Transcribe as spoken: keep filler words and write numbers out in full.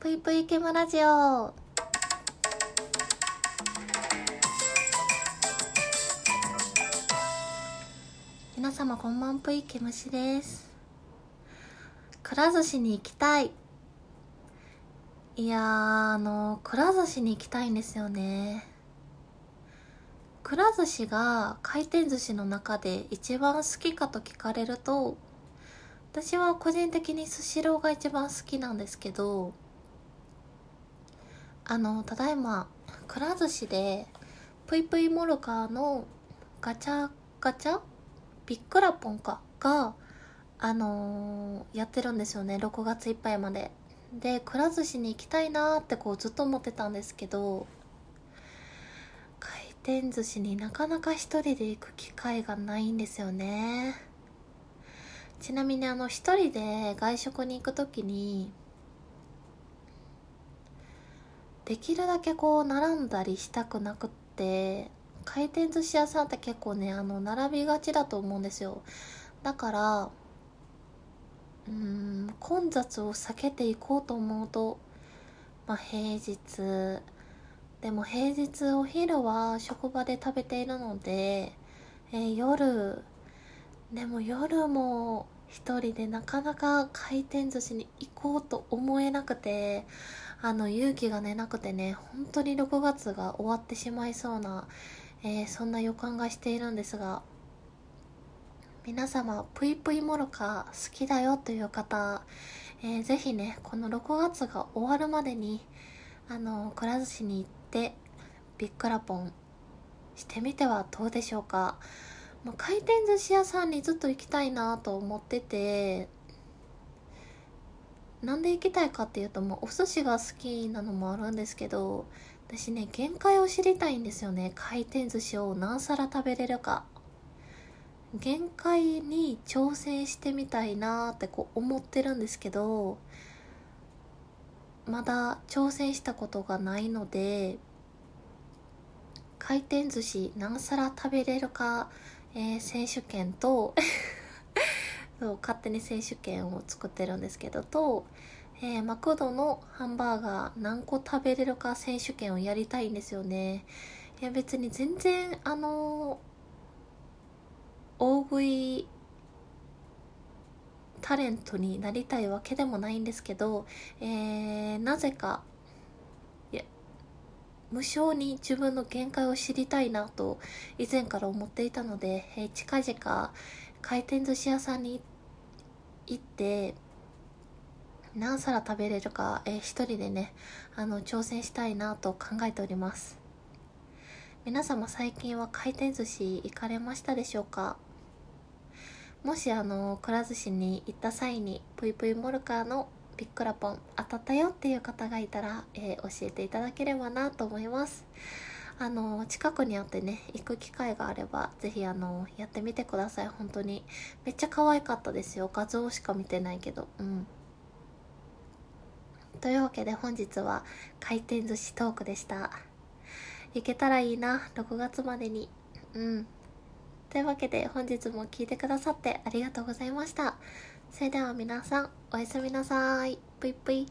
ぷいぷいけむラジオ。皆様こんばんぷいけむしです。くら寿司に行きたい。いやー、あのくら寿司に行きたいんですよね。くら寿司が回転寿司の中で一番好きかと聞かれると、私は個人的にスシローが一番好きなんですけど、あのただいまくら寿司でぷいぷいモルカーのガチャガチャビッくらポンカがあのー、やってるんですよね、ろくがついっぱいまでで。くら寿司に行きたいなーってこうずっと思ってたんですけど、回転寿司になかなか一人で行く機会がないんですよね。ちなみにあの一人で外食に行くときにできるだけこう並んだりしたくなくって、回転寿司屋さんって結構ねあの並びがちだと思うんですよ。だからうーん混雑を避けていこうと思うと、まあ、平日でも平日お昼は職場で食べているので、えー、夜でも夜も一人でなかなか回転寿司に行こうと思えなくて、あの勇気がねなくてね、本当にろくがつが終わってしまいそうな、えー、そんな予感がしているんですが、皆様ぷいぷいモルカー好きだよという方、えー、ぜひねこのろくがつが終わるまでにあのくら寿司に行ってびっくらポンしてみてはどうでしょうか。まあ、回転寿司屋さんにずっと行きたいなと思ってて、なんで行きたいかっていうと、まあ、お寿司が好きなのもあるんですけど、私ね限界を知りたいんですよね。回転寿司を何皿食べれるか、限界に挑戦してみたいなってこう思ってるんですけど、まだ挑戦したことがないので、回転寿司何皿食べれるか、えー、選手権と勝手に選手権を作ってるんですけどと、えー、マクドのハンバーガー何個食べれるか選手権をやりたいんですよね。いや別に全然あのー、大食いタレントになりたいわけでもないんですけど、えー、なぜか無性に自分の限界を知りたいなと以前から思っていたので、えー、近々回転寿司屋さんに行って何皿食べれるか、えー、一人でねあの挑戦したいなと考えております。皆様最近は回転寿司行かれましたでしょうか。もしあのくら寿司に行った際にぷいぷいモルカーのびっくらポン当たったよっていう方がいたら、えー、教えていただければなと思います。あの近くにあってね行く機会があればぜひあのやってみてください。本当にめっちゃ可愛かったですよ。画像しか見てないけど、うん、というわけで本日は回転寿司トークでした。行けたらいいなろくがつまでに、うん、というわけで本日も聞いてくださってありがとうございました。それでは皆さんおやすみなさい。ぷいぷい。